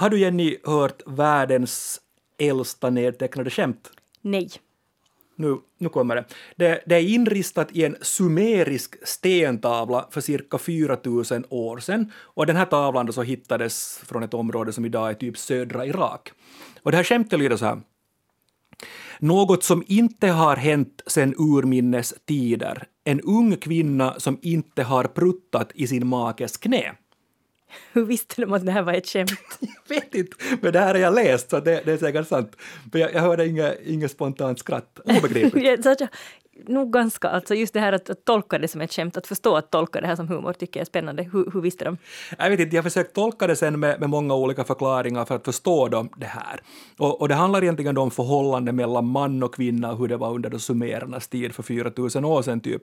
Har du, Jenny, hört världens äldsta nedtecknade skämt? Nej. Nu kommer det. Det är inristat i en sumerisk stentavla för cirka 4000 år sedan. Och den här tavlan då så hittades från ett område som idag är typ södra Irak. Och det här skämtet lyder så här. Något som inte har hänt sedan urminnes tider. En ung kvinna som inte har pruttat i sin makes knä. Hur visste de att det här var ett skämt? Jag vet inte, men det här har jag läst, så det är säkert sant. Men jag hörde inga spontant skratt. Obegripligt. Nog ganska, alltså just det här att tolka det som ett skämt, att förstå att tolka det här som humor tycker jag är spännande. Hur visste de? Jag vet inte, jag har försökt tolka det sen med många olika förklaringar för att förstå det här. Och det handlar egentligen om förhållanden mellan man och kvinna, hur det var under sumerernas tid för 4000 år sedan typ.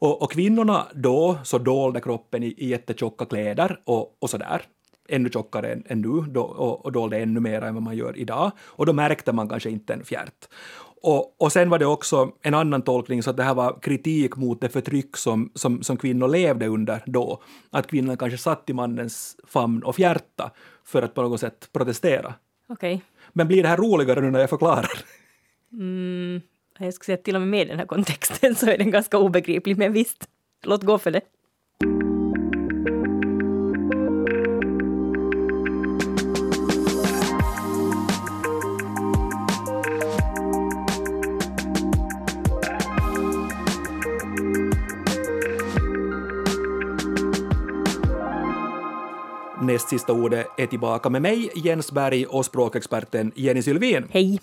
Och kvinnorna då så dolde kroppen i jättetjocka kläder och sådär. Ännu tjockare än nu och dolde ännu mer än vad man gör idag. Och då märkte man kanske inte en fjärt. Och sen var det också en annan tolkning så att det här var kritik mot det förtryck som kvinnor levde under då. Att kvinnan kanske satt i mannens famn och fjärta för att på något sätt protestera. Okej. Men blir det här roligare nu när jag förklarar? Jag skulle säga till och med i den här kontexten så är den ganska obegriplig, men visst, låt gå för det. Näst sista ordet är tillbaka med mig, Jens Berg, och språkexperten Jenny Sylvin. Hej!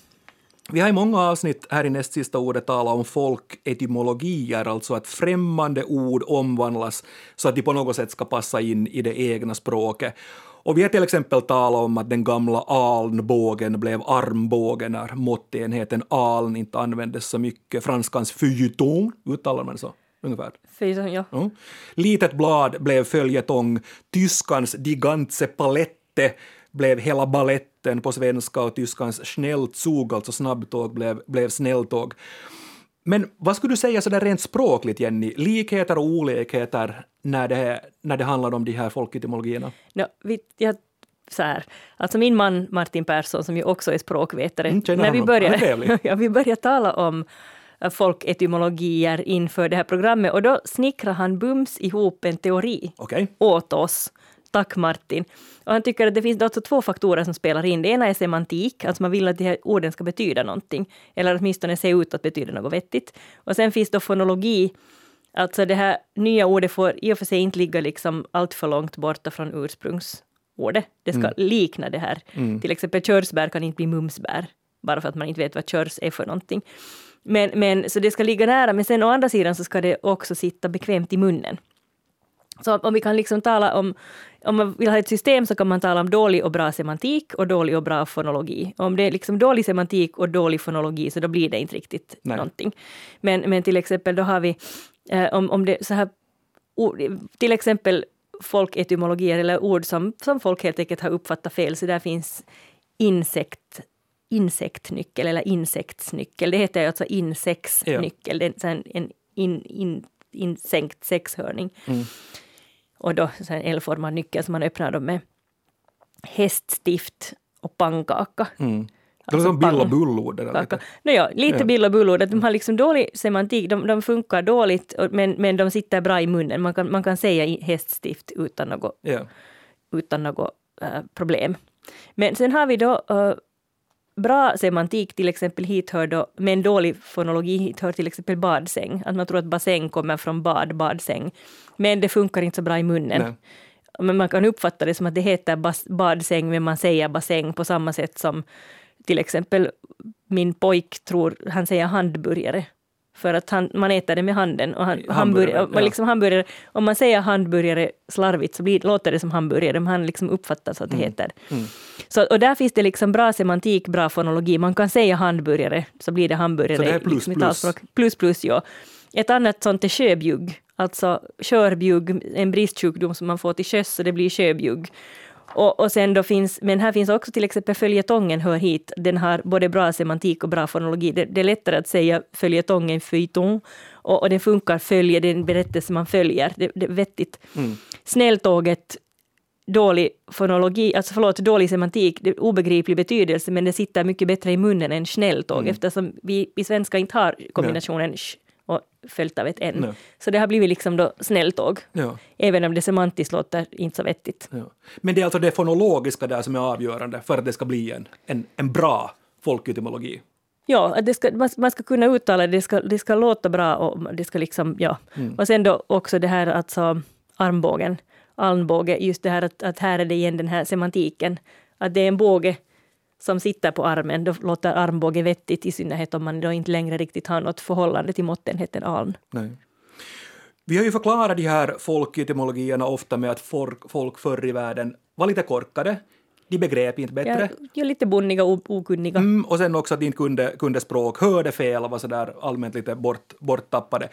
Vi har i många avsnitt här i näst sista ordet talat om folketymologier, alltså att främmande ord omvandlas så att de på något sätt ska passa in i det egna språket. Och vi har till exempel talat om att den gamla alnbågen blev armbågen när måttenheten aln inte användes så mycket. Franskans följetong uttalar man så. Ungefär. Följetong, ja. Mm. Litet blad blev följetong. Tyskans die ganze Palette blev hela balletten på svenska och tyskans snällzug, alltså snabbtåg, blev snälltåg. Men vad skulle du säga så där rent språkligt, Jenny? Likheter och olikheter när det handlar om de här folketymologierna? Alltså min man Martin Persson, som ju också är språkvetare, när vi började tala om folketymologier inför det här programmet, och då snickrar han bums ihop en teori åt oss. Tack Martin. Och han tycker att det finns alltså två faktorer som spelar in. Det ena är semantik, alltså man vill att de här orden ska betyda någonting. Eller åtminstone se ut att betyda något vettigt. Och sen finns då fonologi. Alltså det här nya ordet får i och för sig inte ligga liksom allt för långt borta från ursprungsordet. Det ska likna det här. Mm. Till exempel körsbär kan inte bli mumsbär. Bara för att man inte vet vad körs är för någonting. Men så det ska ligga nära. Men sen å andra sidan så ska det också sitta bekvämt i munnen. Så om vi kan liksom tala om man vill ha ett system så kan man tala om dålig och bra semantik och dålig och bra fonologi. Om det är liksom dålig semantik och dålig fonologi så då blir det inte riktigt någonting. Men till exempel då har vi, om det så här, till exempel folketymologier eller ord som folk helt enkelt har uppfattat fel, så där finns insektnyckel eller insektsnyckel. Det heter ju alltså insexnyckel, det är insänkt sexhörning. Mm. Och då en L-formad nyckel som man öppnar dem med. Häststift och pannkaka. Mm. Det är som billabullord. Lite billabullord. De har liksom dålig semantik. De funkar dåligt, men de sitter bra i munnen. Man kan säga häststift utan något problem. Men sen har vi då bra semantik, till exempel hit hör då, men dålig fonologi hit hör till exempel badsäng. Att man tror att bassäng kommer från badsäng. Men det funkar inte så bra i munnen. Nej. Men man kan uppfatta det som att det heter badsäng, men man säger bassäng på samma sätt som till exempel min pojk tror, han säger handburgare. För att man äter det med handen. Och hamburgare. Om man säger handburgare slarvigt så låter det som hamburgare. Men han liksom uppfattar så att det heter. Mm. Så, och där finns det liksom bra semantik, bra fonologi. Man kan säga handburgare så blir det hamburgare. Så det är plus liksom plus. Ja. Ett annat sånt är köbjugg. Alltså körbjugg, en bristsjukdom som man får till köss, så det blir köbjugg. Och sen då men här finns också till exempel följetongen hör hit. Den har både bra semantik och bra fonologi. Det är lättare att säga följetongen följetong. Och den funkar följer, den berättelse man följer. Det är vettigt. Mm. Snälltåget dålig fonologi, alltså dålig semantik, det är obegriplig betydelse, men det sitter mycket bättre i munnen än snälltåg, eftersom vi i svenska inte har kombinationen sh och följt av ett n. Nej. Så det har blivit liksom då snälltåg, även om det semantiskt låter inte så vettigt. Ja. Men det är alltså det fonologiska där som är avgörande för att det ska bli en bra folketymologi. Ja, att man ska kunna uttala det ska låta bra och det ska liksom, Och sen då också det här, alltså armbågen, armbåge, just det här att här är det igen den här semantiken, att det är en båge som sitter på armen, då låter armbåge vettigt, i synnerhet om man då inte längre riktigt har något förhållande till måttenheten aln. Nej. Vi har ju förklarat de här folketymologierna ofta med att folk förr i världen var lite korkade. De begrep inte bättre. Ja, lite bonniga och okunniga. Och sen också att de inte kunde språk, hörde fel och var så där allmänt lite borttappade.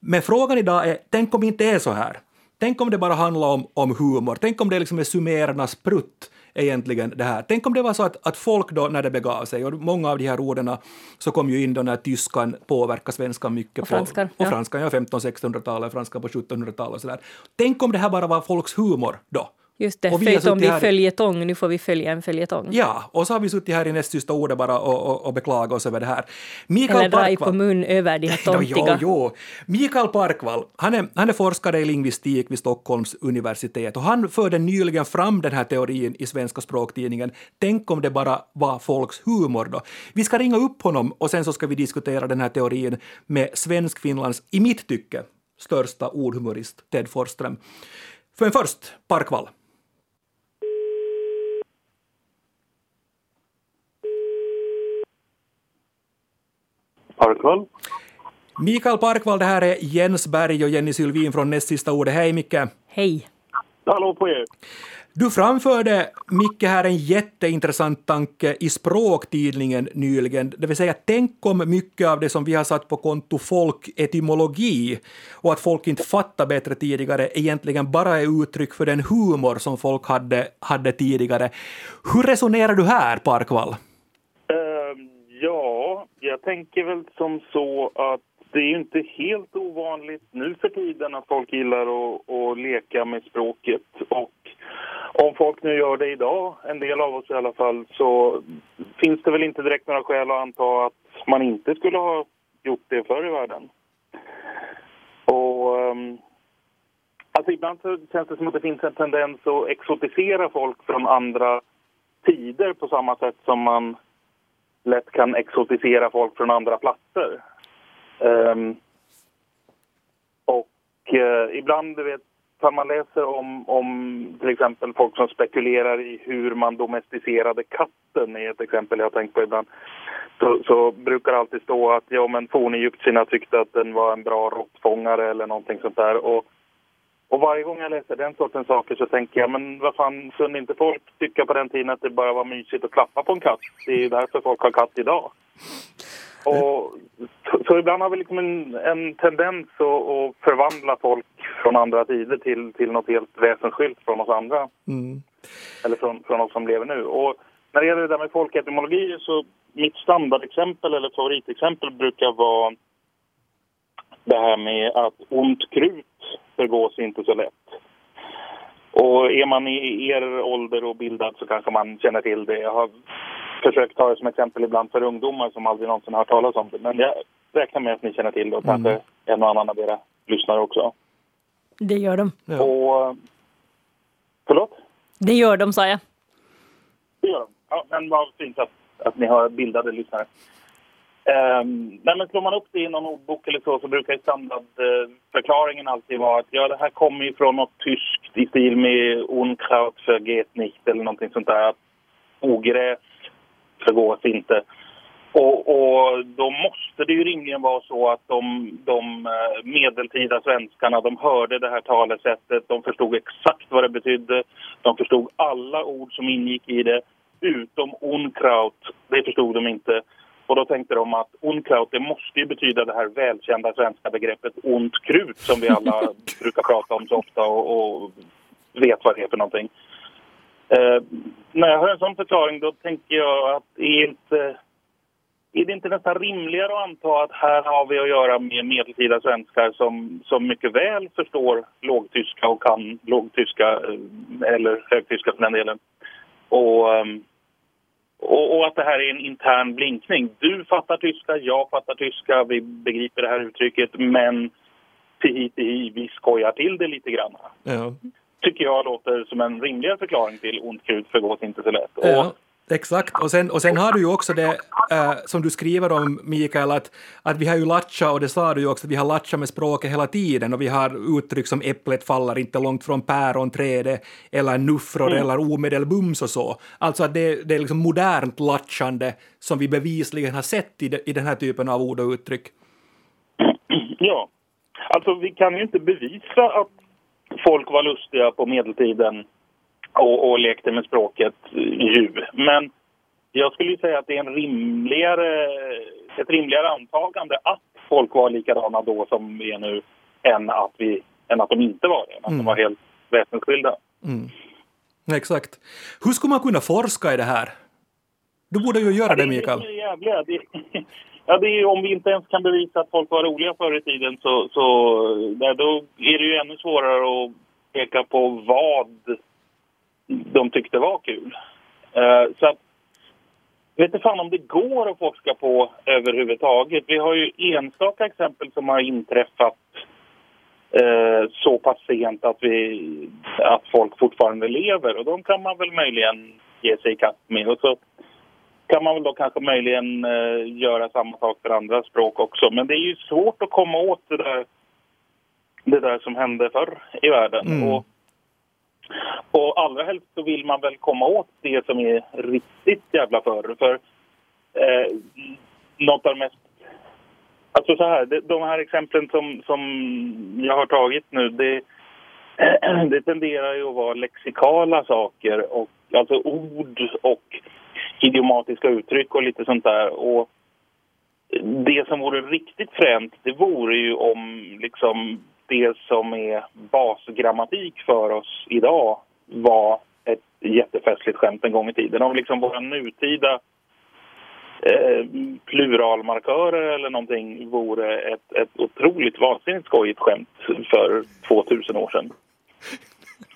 Men frågan idag är, tänk om det inte är så här? Tänk om det bara handlar om humor? Tänk om det liksom är sumerernas prutt egentligen det här? Tänk om det var så att folk då, när det begav sig, och många av de här orden så kom ju in då när tyskan påverkar svenskan mycket. Och franskan. Och franskan, 1500-1600-talet, franskan på 1700-talet och sådär. Tänk om det här bara var folks humor då? Just det, förutom det är följetong, nu får vi följa en följetong. Ja, och så har vi suttit här i näst sista ordet bara och beklaga oss över det här. Mikael Parkvall, på mun över de här tomtiga. Mikael Parkvall, han är forskare i lingvistik vid Stockholms universitet, och han förde nyligen fram den här teorin i Svenska Språktidningen. Tänk om det bara var folks humor då. Vi ska ringa upp honom och sen så ska vi diskutera den här teorin med svensk-finlands, i mitt tycke, största ordhumorist Ted Forsström. Men först, Parkvall. Parkvall. Mikael Parkvall, det här är Jens Berg och Jenny Sylvin från näst sista ordet. Hej Micke. Hej. Hallå på er. Du framförde, Micke, här en jätteintressant tanke i Språktidningen nyligen. Det vill säga, tänk om mycket av det som vi har satt på konto folketymologi och att folk inte fattar bättre tidigare egentligen bara är uttryck för den humor som folk hade tidigare. Hur resonerar du här, Parkvall? Ja, jag tänker väl som så att det är ju inte helt ovanligt nu för tiden att folk gillar att leka med språket. Och om folk nu gör det idag, en del av oss i alla fall, så finns det väl inte direkt några skäl att anta att man inte skulle ha gjort det förr i världen. Och alltså ibland så känns det som att det finns en tendens att exotisera folk från andra tider på samma sätt som man lätt kan exotisera folk från andra platser. Ibland, när man läser om till exempel folk som spekulerar i hur man domesticerade katten, är ett exempel jag har tänkt på ibland, så brukar det alltid stå att fornegyptierna tyckte att den var en bra råttfångare eller någonting sånt där. Och varje gång jag läser den sortens saker så tänker jag, men vad fan, kunde inte folk tycka på den tiden att det bara var mysigt att klappa på en katt? Det är ju därför folk har katt idag. Och så ibland har vi liksom en tendens att förvandla folk från andra tider till något helt väsensskilt från oss andra. Eller från oss som lever nu. Och när det gäller det där med folketymologi, så mitt standardexempel eller favoritexempel brukar vara det här med att ont krut förgås inte så lätt. Och är man i er ålder och bildad så kanske man känner till det. Jag har försökt ta det som exempel ibland för ungdomar som aldrig någonsin har hört talas om det. Men jag räknar med att ni känner till det, och kanske en och annan av era lyssnare också. Det gör de. Ja. Och, förlåt? Det gör de, sa jag. Det gör de. Ja, men vad fint att ni har bildade lyssnare. Men slår man upp det i någon ordbok eller så brukar standardförklaringen alltid vara att det här kommer ju från något tyskt i stil med Unkraut vergeht nicht eller någonting sånt där, att ogräs förgås inte. Och då måste det ju rimligen vara så att de medeltida svenskarna, de hörde det här talesättet, de förstod exakt vad det betydde, de förstod alla ord som ingick i det utom Unkraut, det förstod de inte. Och då tänkte de att Unkraut, det måste ju betyda det här välkända svenska begreppet ont krut som vi alla brukar prata om så ofta och vet vad det är för någonting. När jag hör en sån förklaring, då tänker jag att är inte Är det inte nästan rimligare att anta att här har vi att göra med medeltida svenskar som mycket väl förstår lågtyska och kan lågtyska eller högtyska för den delen? Och att det här är en intern blinkning. Du fattar tyska, jag fattar tyska, vi begriper det här uttrycket, men vi skojar till det lite grann. Ja. Tycker jag låter som en rimligare förklaring till ont krut förgås inte så lätt. Ja. Exakt, och sen har du ju också det som du skriver om, Mikael, att vi har ju latcha, och det sa du ju också, att vi har latcha med språket hela tiden, och vi har uttryck som äpplet faller inte långt från päronträdet eller nuffror eller omedelbums och så. Alltså att det är liksom modernt latchande som vi bevisligen har sett i den här typen av ord och uttryck. Ja, alltså vi kan ju inte bevisa att folk var lustiga på medeltiden och lekte med språket ju. Men jag skulle ju säga att det är ett rimligare antagande att folk var likadana då som vi är nu än att de inte var det. Att de var helt väsensskilda. Mm. Exakt. Hur skulle man kunna forska i det här? Du borde ju göra det, Mikael. Det är ju, om vi inte ens kan bevisa att folk var roliga förr i tiden så då är det ju ännu svårare att peka på vad de tyckte var kul. Så att, vet inte fan om det går att forska på överhuvudtaget. Vi har ju enstaka exempel som har inträffat så pass sent att folk fortfarande lever. Och de kan man väl möjligen ge sig i kast med. Och så kan man väl då kanske möjligen göra samma sak för andra språk också. Men det är ju svårt att komma åt det där som hände förr i världen. Och allra helst så vill man väl komma åt det som är riktigt jävla förr. För något av mest... Alltså så här, de här exemplen som jag har tagit nu, det tenderar ju att vara lexikala saker. Och, alltså ord och idiomatiska uttryck och lite sånt där. Och det som vore riktigt fränt, det vore ju om liksom... Det som är basgrammatik för oss idag var ett jättefestligt skämt en gång i tiden. Om liksom våra nutida pluralmarkörer eller någonting vore ett otroligt vansinnigt skojigt skämt för 2000 år sedan.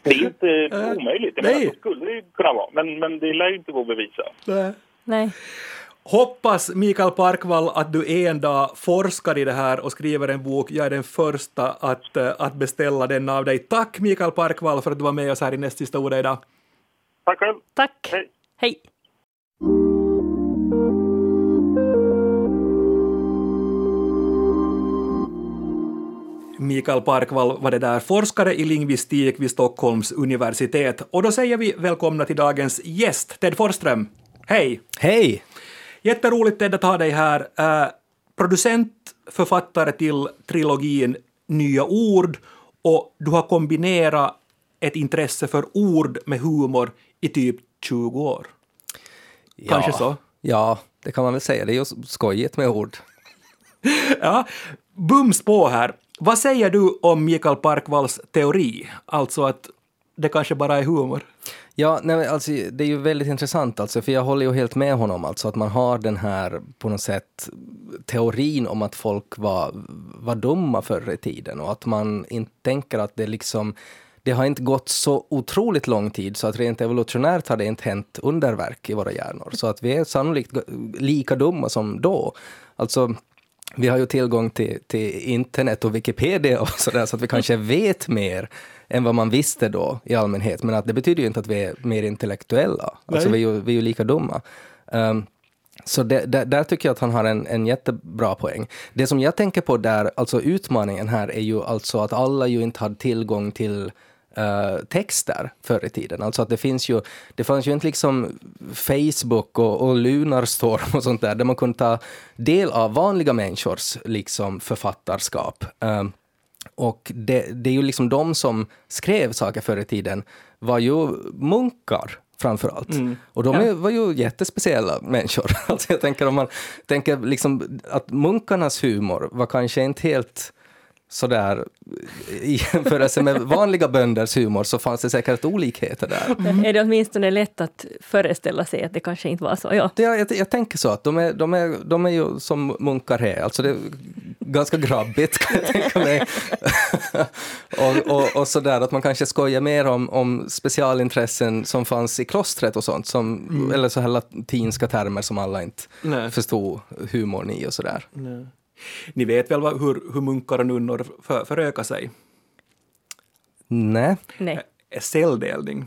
Det är inte omöjligt. Det skulle ju kunna vara. Men det lär ju inte gå att bevisa. Nej. Hoppas, Mikael Parkvall, att du en dag forskar i det här och skriver en bok. Jag är den första att beställa den av dig. Tack, Mikael Parkvall, för att du var med oss här i Näst sista ordet idag. Tack själv. Tack. Hej. Hej. Mikael Parkvall var det där, forskare i lingvistik vid Stockholms universitet. Och då säger vi välkomna till dagens gäst, Ted Forsström. Hej. Hej. Jätteroligt, Ted, att ha dig här. Producent, författare till trilogin Nya ord, och du har kombinerat ett intresse för ord med humor i typ 20 år. Kanske så? Ja, det kan man väl säga. Det är ju skojigt med ord. Ja, bums på här. Vad säger du om Mikael Parkvalls teori? Alltså att det kanske bara är humor. Ja, nej, alltså, det är ju väldigt intressant, alltså, för jag håller ju helt med honom, alltså, att man har den här på något sätt teorin om att folk var dumma förr i tiden, och att man inte tänker att det liksom, det har inte gått så otroligt lång tid så att rent evolutionärt har det inte hänt underverk i våra hjärnor, så att vi är sannolikt lika dumma som då. Alltså, vi har ju tillgång till internet och Wikipedia och sådär, så att vi kanske vet mer än vad man visste då i allmänhet. Men att det betyder ju inte att vi är mer intellektuella. Alltså vi är ju lika dumma. Så där tycker jag att han har en jättebra poäng. Det som jag tänker på där, alltså utmaningen här, är ju alltså att alla ju inte hade tillgång till texter förr i tiden. Alltså att det fanns ju inte liksom Facebook och Lunarstorm och sånt där man kunde ta del av vanliga människors liksom författarskap. Och det är ju liksom de som skrev saker förr i tiden var ju munkar framförallt. Mm. Och de var ju jättespeciella människor. Alltså jag tänker, om man tänker liksom att munkarnas humor var kanske inte helt sådär, i jämförelse med vanliga bönders humor så fanns det säkert olikheter där. Mm. Är det åtminstone lätt att föreställa sig att det kanske inte var så? Ja. Det, jag tänker så att de är ju som munkar här. Alltså det är ganska grabbigt kan jag tänka mig. och sådär att man kanske skojar mer om specialintressen som fanns i klostret och sånt. Som, eller så här latinska termer som alla inte förstod humorn i och sådär. Nej. Ni vet väl hur munkar och nunnor förökar sig? Nej. Celldelning.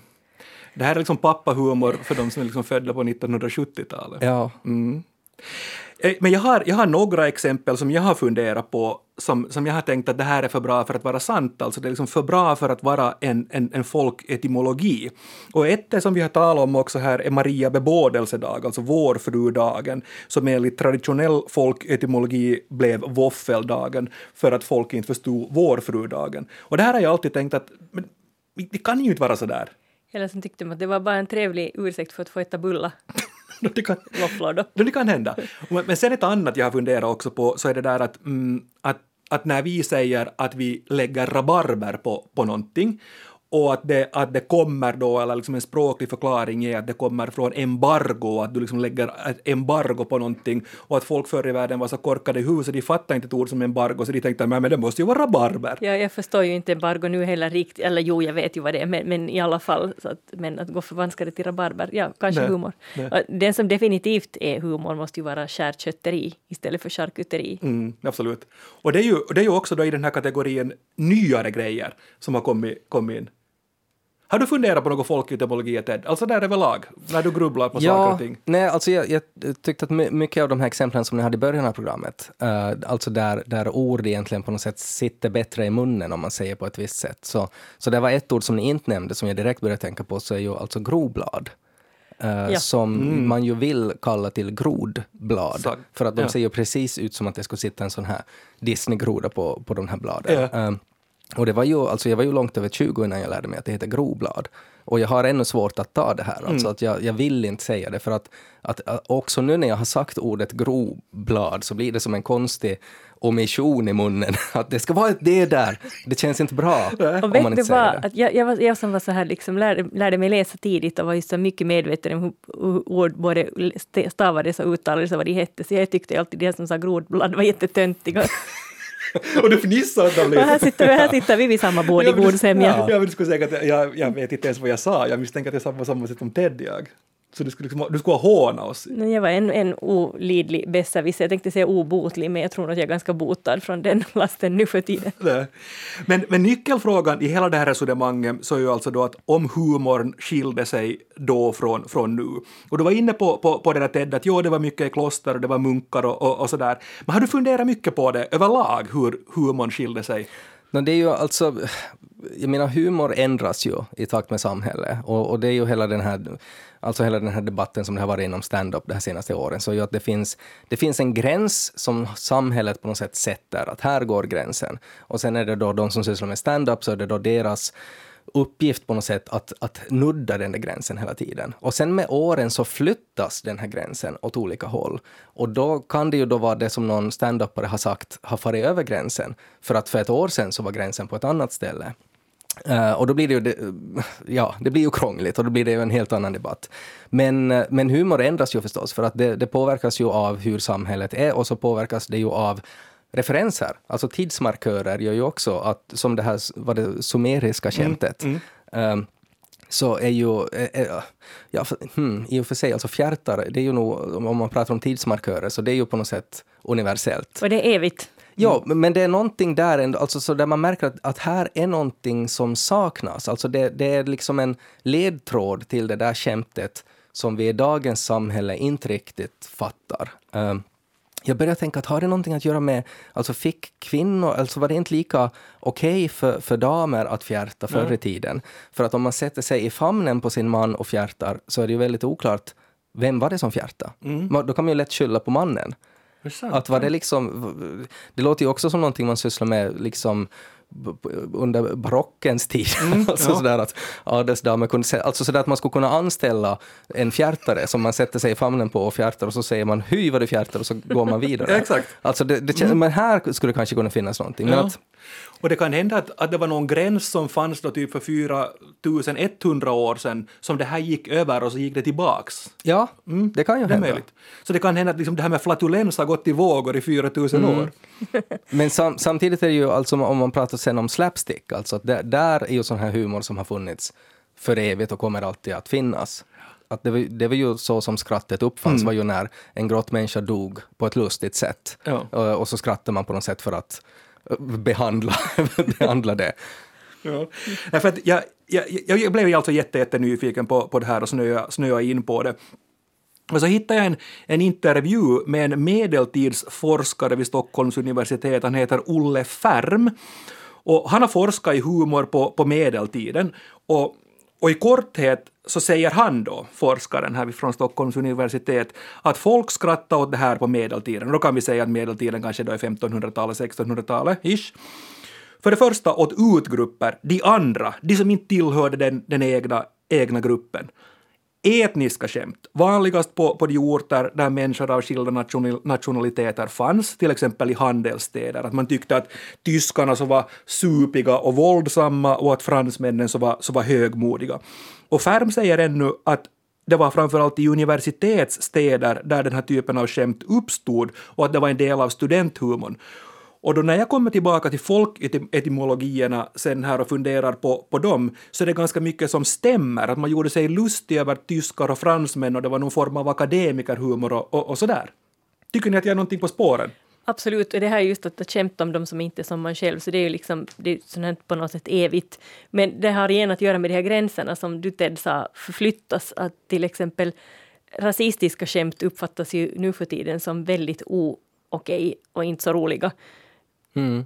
Det här är liksom pappahumor för de som är liksom födda på 1970-talet. Ja. Mm. Men jag har några exempel som jag har funderat på som jag har tänkt att det här är för bra för att vara sant. Alltså det är liksom för bra för att vara en folketymologi. Och ett som vi har talat om också här är Maria bebådelsedag, alltså vårfrudagen, som enligt traditionell folketymologi blev våffeldagen för att folk inte förstod vårfrudagen. Och det här har jag alltid tänkt att men, det kan ju inte vara så där. Eller så tyckte man att det var bara en trevlig ursäkt för att få äta bulla. Det kan hända. Men sen ett annat jag har funderat också på så är det där att när vi säger att vi lägger rabarber på någonting och att det kommer då, eller liksom en språklig förklaring är att det kommer från embargo, att du liksom lägger ett embargo på någonting och att folk förr i världen var så korkade i huvudet, de fattade inte ett ord som embargo så de tänkte, men det måste ju vara rabarber. Ja, jag förstår ju inte embargo nu heller riktigt, eller jo, jag vet ju vad det är, men i alla fall så att gå förvanskade till rabarber, ja, kanske humor. Nej. Den som definitivt är humor måste ju vara kärkötteri istället för charkuteri. Mm, absolut. Och det är ju också då i den här kategorin nyare grejer som har kommit in. Har du funderat på något folketymologi, Ted? Alltså där överlag, när du grubblar på saker och ting. Nej, alltså jag tyckte att mycket av de här exemplen som ni hade i början av programmet, alltså där ord egentligen på något sätt sitter bättre i munnen om man säger på ett visst sätt. Så det var ett ord som ni inte nämnde som jag direkt började tänka på, så är ju alltså groblad. Som man ju vill kalla till grodblad. Så. För att de ser ju precis ut som att det skulle sitta en sån här Disney-groda på de här bladen. Ja. Och det var ju, alltså jag var ju långt över 20 innan jag lärde mig att det heter groblad. Och jag har ännu svårt att ta det här. Alltså att jag vill inte säga det. För att också nu när jag har sagt ordet groblad så blir det som en konstig omission i munnen. Att det ska vara ett det där. Det känns inte bra om man inte säger det. Att jag som var så här liksom lärde mig läsa tidigt och var ju så mycket medveten om hur ord både stavades och uttalades och vad det hette. Så jag tyckte alltid det som sa groblad var jättetöntiga. Och du fnissar att de här sitter vi vid samma bord i godsämja. Jag skulle säga att jag vet inte ens vad jag sa. Jag misstänker att jag sa på samma sätt som Ted jag. Så du skulle håna oss. Nej, jag var en olidlig bästarviss. Jag tänkte säga obotlig, men jag tror att jag är ganska botad från den lasten nu för tiden. Men nyckelfrågan i hela det här resonemanget så är ju alltså då att om humorn skilde sig då från nu. Och du var inne på det där, Ted, att det var mycket i kloster och det var munkar och sådär. Men har du funderat mycket på det överlag, hur humorn skilde sig? No, det är ju alltså, jag menar, humor ändras ju i takt med samhället och det är ju hela den här debatten som det har varit inom stand-up de här senaste åren, så ju att det finns en gräns som samhället på något sätt sätter, att här går gränsen, och sen är det då de som sysslar med stand-up, så är det då deras uppgift på något sätt att nudda den där gränsen hela tiden. Och sen med åren så flyttas den här gränsen åt olika håll. Och då kan det ju då vara det som någon stand-upare har sagt har farit över gränsen. För att för ett år sedan så var gränsen på ett annat ställe. Och då blir det ju krångligt och då blir det ju en helt annan debatt. Men humor ändras ju förstås, för att det påverkas ju av hur samhället är, och så påverkas det ju av referenser, alltså tidsmarkörer gör ju också att, som det här var det sumeriska skämtet, så är ju i och för sig, alltså fjärtar, det är ju nog, om man pratar om tidsmarkörer, så det är ju på något sätt universellt. Och det är evigt. Ja, men det är någonting där ändå, alltså så där man märker att här är någonting som saknas, alltså det är liksom en ledtråd till det där skämtet som vi i dagens samhälle inte riktigt fattar. Jag började tänka att har det någonting att göra med, alltså fick kvinnor, alltså var det inte lika okej för damer att fjärta förr i tiden? För att om man sätter sig i famnen på sin man och fjärtar, så är det ju väldigt oklart vem var det som fjärta. Mm. Då kan man ju lätt skylla på mannen. Att var det liksom, det låter ju också som någonting man sysslar med liksom under barockens tid. Alltså sådär att adelsdamer kunde, alltså sådär att man skulle kunna anställa en fjärtare som man sätter sig i famnen på och fjärtar, och så säger man hy vad du fjärtar, och så går man vidare. Exakt. Alltså men här skulle det kanske kunna finnas någonting. Ja. Men att, och det kan hända att det var någon gräns som fanns då typ för 4100 år sedan som det här gick över och så gick det tillbaks. Ja, det kan ju hända. Möjligt. Så det kan hända att liksom det här med flatulens har gått i vågor i 4000 år. Men samtidigt är det ju, alltså om man pratar sen om slapstick, alltså att där är ju sån här humor som har funnits för evigt och kommer alltid att finnas. Att det var ju så som skrattet uppfanns, var ju när en grått människa dog på ett lustigt sätt. Ja. Och så skrattar man på något sätt för att behandla det. Ja. Ja, för att jag blev alltså jättenyfiken på det här och snöa in på det. Och så hittade jag en intervju med en medeltidsforskare vid Stockholms universitet. Han heter Olle Ferm. Och han har forskat i humor på medeltiden. Och i korthet så säger han då, forskaren här från Stockholms universitet, att folk skrattar åt det här på medeltiden. Då kan vi säga att medeltiden kanske då är 1500-talet, 1600-talet, ish. För det första åt utgrupper, de andra, de som inte tillhörde den egna gruppen. Etniska skämt, vanligast på de orter där människor av skilda nationaliteter fanns, till exempel i handelsstäder. Att man tyckte att tyskarna så var supiga och våldsamma och att fransmännen så var högmodiga. Och Ferm säger ännu att det var framförallt i universitetsstäder där den här typen av skämt uppstod och att det var en del av studenthumorn. Och då när jag kommer tillbaka till folketymologierna sen här och funderar på dem, så är det ganska mycket som stämmer. Att man gjorde sig lustig över tyskar och fransmän och det var någon form av akademikerhumor och sådär. Tycker ni att jag är någonting på spåren? Absolut, och det här är just att kämpa om de som inte är som man själv, så det är ju liksom, det är sånt på något sätt evigt. Men det har igen att göra med de här gränserna som du Ted sa, förflyttas, att till exempel rasistiska skämt uppfattas ju nu för tiden som väldigt okej och inte så roliga. Mm.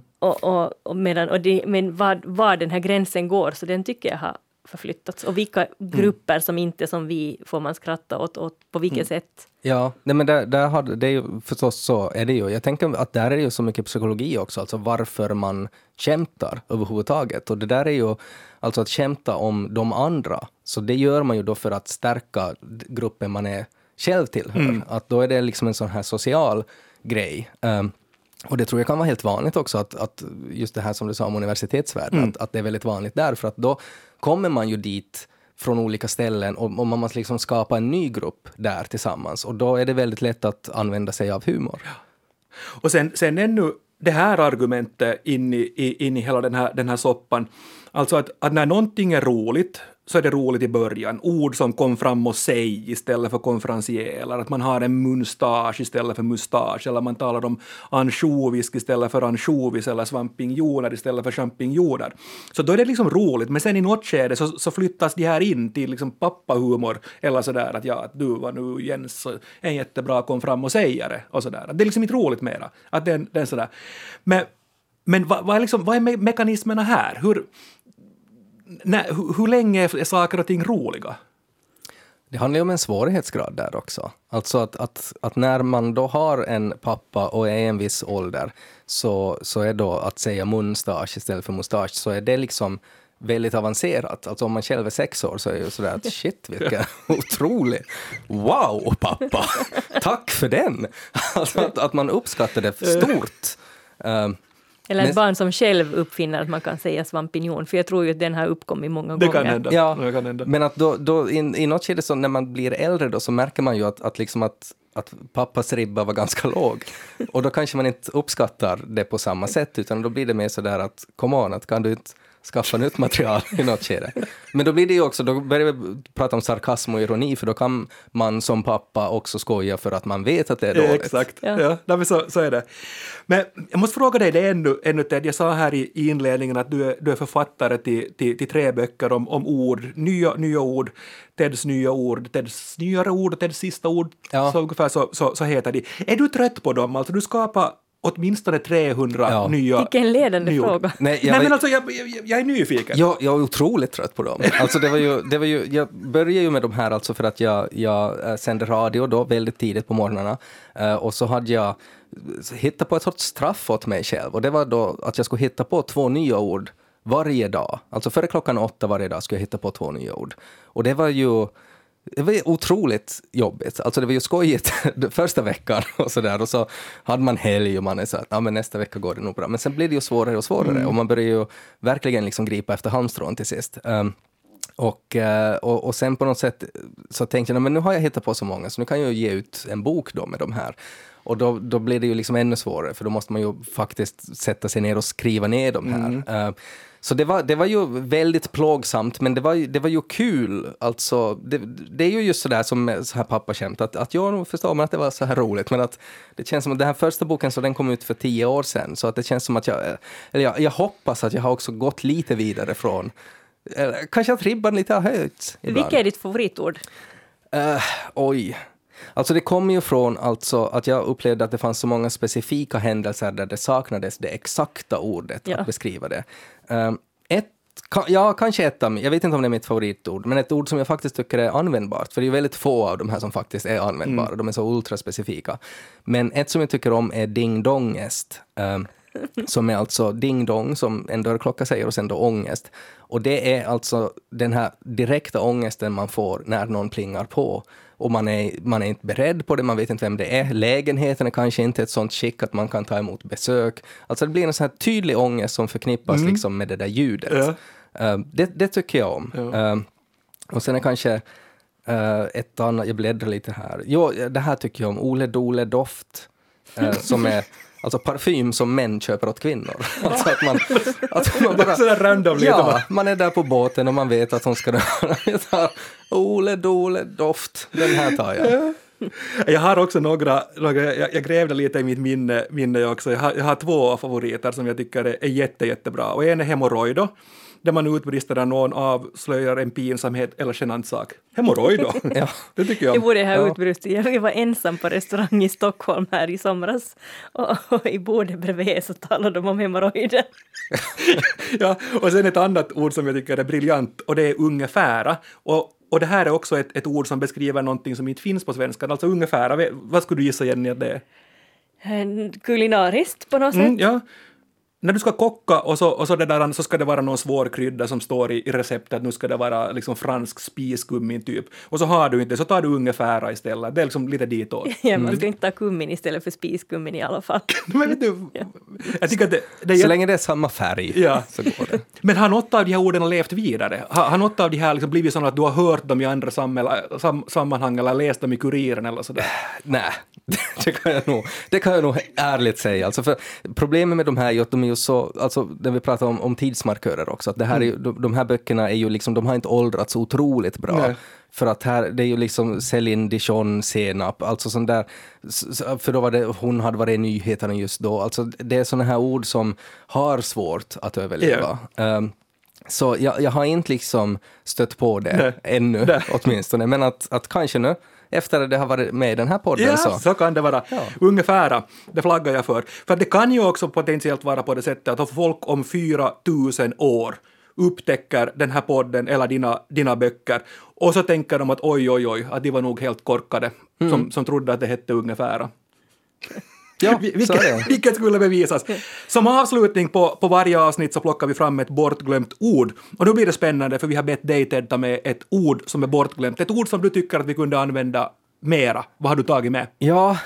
Men var den här gränsen går, så den tycker jag har förflyttats. Och vilka grupper som inte som vi får man skratta åt på vilket sätt? Ja, nej, men där har det ju förstås, så är det ju. Jag tänker att där är det ju så mycket psykologi också, alltså varför man kämpar överhuvudtaget. Och det där är ju, alltså att kämpa om de andra, så det gör man ju då för att stärka gruppen man är själv tillhör. Att då är det liksom en sån här social grej. Och det tror jag kan vara helt vanligt också, att just det här som du sa om universitetsvärlden, att det är väldigt vanligt där, för att då kommer man ju dit från olika ställen och man måste liksom skapa en ny grupp där tillsammans, och då är det väldigt lätt att använda sig av humor. Ja. Och sen ännu det här argumentet in i hela den här soppan, alltså att när någonting är roligt så är det roligt i början. Ord som kom fram och säg istället för konferencier, eller att man har en mustasch istället för mustasch, eller man talar om ansjovisk istället för ansjovis, eller svampinjoner istället för champinjoner. Så då är det liksom roligt, men sen i något skede så flyttas de här in till liksom pappahumor, eller sådär att du var nu Jens, en jättebra kom fram och sägare, och sådär. Det är liksom inte roligt mera. Att den sådär. Men vad är mekanismerna här? Hur länge är saker och ting roliga? Det handlar ju om en svårighetsgrad där också. Alltså att när man då har en pappa och är en viss ålder, så är då att säga mustasch istället för mustasch, så är det liksom väldigt avancerat. Alltså om man själv är 6 år så är det ju sådär att shit, vilken otrolig. Wow, pappa! Tack för den! Alltså att man uppskattar det för stort. Eller ett barn som själv uppfinner att man kan säga svampinjon. För jag tror ju att den har uppkommit många gånger. Det kan hända. Men att då i något skede, så när man blir äldre då, så märker man ju att pappas ribba var ganska låg. Och då kanske man inte uppskattar det på samma sätt. Utan då blir det mer sådär att, come on, att kan du inte skaffa nytt material i något skede. Men då blir det ju också, då börjar vi prata om sarkasm och ironi, för då kan man som pappa också skoja för att man vet att det är dåligt. Exakt, ja. Så är det. Men jag måste fråga dig det ännu Ted, jag sa här i inledningen att du är författare till 3 böcker om ord, nya ord, Teds nya ord, Teds nyare ord och Teds sista ord, så ungefär så heter de. Är du trött på dem? Alltså du skapar åtminstone 300 nya... Vilken ledande fråga. Nej, men alltså, jag är nyfiken. Jag är otroligt trött på dem. Alltså, det var ju, jag började ju med de här alltså för att jag sände radio då väldigt tidigt på morgnarna. Och så hade jag hittat på ett sorts straff åt mig själv. Och det var då att jag skulle hitta på 2 nya ord varje dag. Alltså före klockan 8 varje dag skulle jag hitta på 2 nya ord. Och det var otroligt jobbigt. Alltså det var ju skojigt första veckan och sådär. Och så hade man helg och man är så att men nästa vecka går det nog bra. Men sen blir det ju svårare och svårare. Och man börjar ju verkligen liksom gripa efter halmstrån till sist. Och sen på något sätt så tänkte jag, men nu har jag hittat på så många så nu kan jag ju ge ut en bok då med de här. Och då blir det ju liksom ännu svårare för då måste man ju faktiskt sätta sig ner och skriva ner de här. Så det var ju väldigt plågsamt, men det var ju kul. Alltså, det är ju just sådär som så här pappa kämt, att jag nog förstår men att det var så här roligt. Men att det känns som att den här första boken, så den kom ut för 10 år sedan. Så att det känns som att jag hoppas att jag har också gått lite vidare från... kanske att ribban lite har höjts. Vilka är ditt favoritord? Oj... Alltså det kommer ju från att jag upplevde att det fanns så många specifika händelser där det saknades det exakta ordet att beskriva det. Jag vet inte om det är mitt favoritord, men ett ord som jag faktiskt tycker är användbart, för det är ju väldigt få av de här som faktiskt är användbara, de är så ultraspecifika. Men ett som jag tycker om är ding-dongest, som är alltså ding-dong som en dörrklocka säger och sen då ångest. Och det är alltså den här direkta ångesten man får när någon plingar på. Och man är inte beredd på det, man vet inte vem det är. Lägenheten är kanske inte ett sånt skick att man kan ta emot besök. Alltså det blir en sån här tydlig ångest som förknippas liksom med det där ljudet. Ja. Det tycker jag om. Ja. Och sen är kanske ett annat, jag bläddrar lite här. Jo, det här tycker jag om. Ole Dole Doft, som är... Alltså parfym som män köper åt kvinnor. Alltså att man bara... Sådär random lite. Ja, man är där på båten och man vet att hon ska röra. Ole Dole Doft, den här tar jag. Jag har också några jag grävde lite i mitt minne också. Jag har 2 favoriter som jag tycker är jättebra. Och en är hemorrojdo, där man utbrister där någon avslöjar en pinsamhet eller genant sak. Hemorroj då? Ja, det tycker jag. Det borde jag ha utbrustit. Jag var ensam på restaurang i Stockholm här i somras. Och i bordet bredvid så talade de om hemorrojder. Ja, och sen ett annat ord som jag tycker är briljant, och det är ungefära. Och det här är också ett ord som beskriver någonting som inte finns på svenskan. Alltså ungefära, vad skulle du gissa, Jenny, att det är? Kulinariskt på något sätt. Ja. När du ska kocka och så, så ska det vara någon svår krydda som står i receptet. Nu ska det vara liksom fransk spiskummin typ. Och så har du inte, så tar du ungefära istället. Det är liksom lite ditåt. Ja, man ska inte ta kummin istället för spiskummin i alla fall. Men du, jag tycker att det så länge det är samma färg så går det. Men har något av de här orden levt vidare? Har något av de här liksom blivit sådant att du har hört dem i andra sammanhang eller läst dem i Kuriren eller sådär? Nej, det kan jag nog ärligt säga. Alltså för problemet med de här är att de är så, alltså när vi pratar om tidsmarkörer också, att det här är, de här böckerna är ju liksom, de har inte åldrats otroligt bra. Nej. För att här, det är ju liksom Céline Dion, senap, alltså sån där, för då var det, hon hade varit i nyheterna just då, alltså det är såna här ord som har svårt att överleva. Yeah. Så jag har inte liksom stött på det. Nej. Ännu. Nej. Åtminstone, men att kanske nu efter det har varit med i den här podden. Ja, så kan det vara. Ja. Ungefär, det flaggar jag för. För det kan ju också potentiellt vara på det sättet att folk om 4000 år upptäcker den här podden eller dina böcker och så tänker de att oj, att de var nog helt korkade som trodde att det hette ungefär. Ja, vilket skulle bevisas. Som avslutning på varje avsnitt så plockar vi fram ett bortglömt ord. Och nu blir det spännande, för vi har bett dig, Ted, ta med ett ord som är bortglömt. Ett ord som du tycker att vi kunde använda mera. Vad har du tagit med? Ja,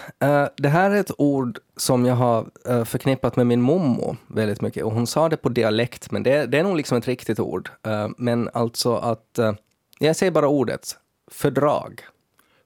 det här är ett ord som jag har förknippat med min mommo väldigt mycket. Och hon sa det på dialekt, men det är nog liksom ett riktigt ord. Men alltså att... Jag säger bara ordet. Fördrag.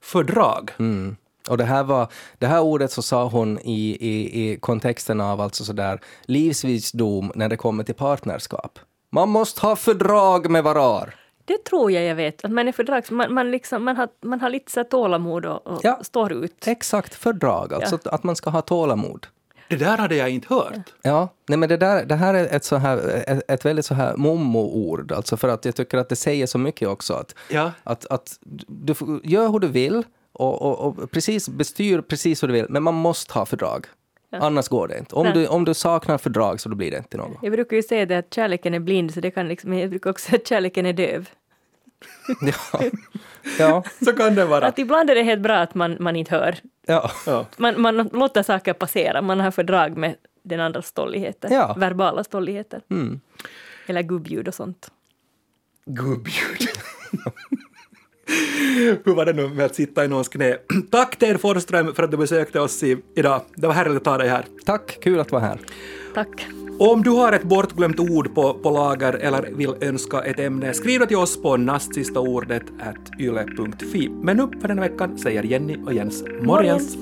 Fördrag? Mm. Och det här ordet så sa hon i kontexten av alltså sådär livsvisdom när det kommer till partnerskap. Man måste ha fördrag med varar. Det tror jag vet. Att man är fördrag. Man har lite så tålamod och står ut. Exakt, fördrag. Alltså att man ska ha tålamod. Det där hade jag inte hört. Ja, nej, men det här är ett väldigt så här mommo-ord. Alltså för att jag tycker att det säger så mycket också. Att du gör hur du vill. Och precis bestyr precis vad du vill, men man måste ha fördrag. Annars går det inte. Om du saknar fördrag så då blir det inte något. Jag brukar ju säga det att kärleken är blind, så det kan liksom, jag brukar också säga att kärleken är döv. Ja, så kan det vara. Att ibland är det helt bra att man inte hör. Ja. Man låter saker passera. Man har fördrag med den andra stolligheten. Ja. Verbala stolligheter. Mm. Eller gubbjud och sånt. Gubbjud. Hur var det nu med att sitta i någons knä? Tack Ted Forsström för att du besökte oss idag. Det var härligt att ha dig här. Tack, kul att vara här. Tack. Om du har ett bortglömt ord på lager eller vill önska ett ämne, skriv det till oss på nastsistaordet@yle.fi. Men upp för den veckan säger Jenny och Jens. Morgens!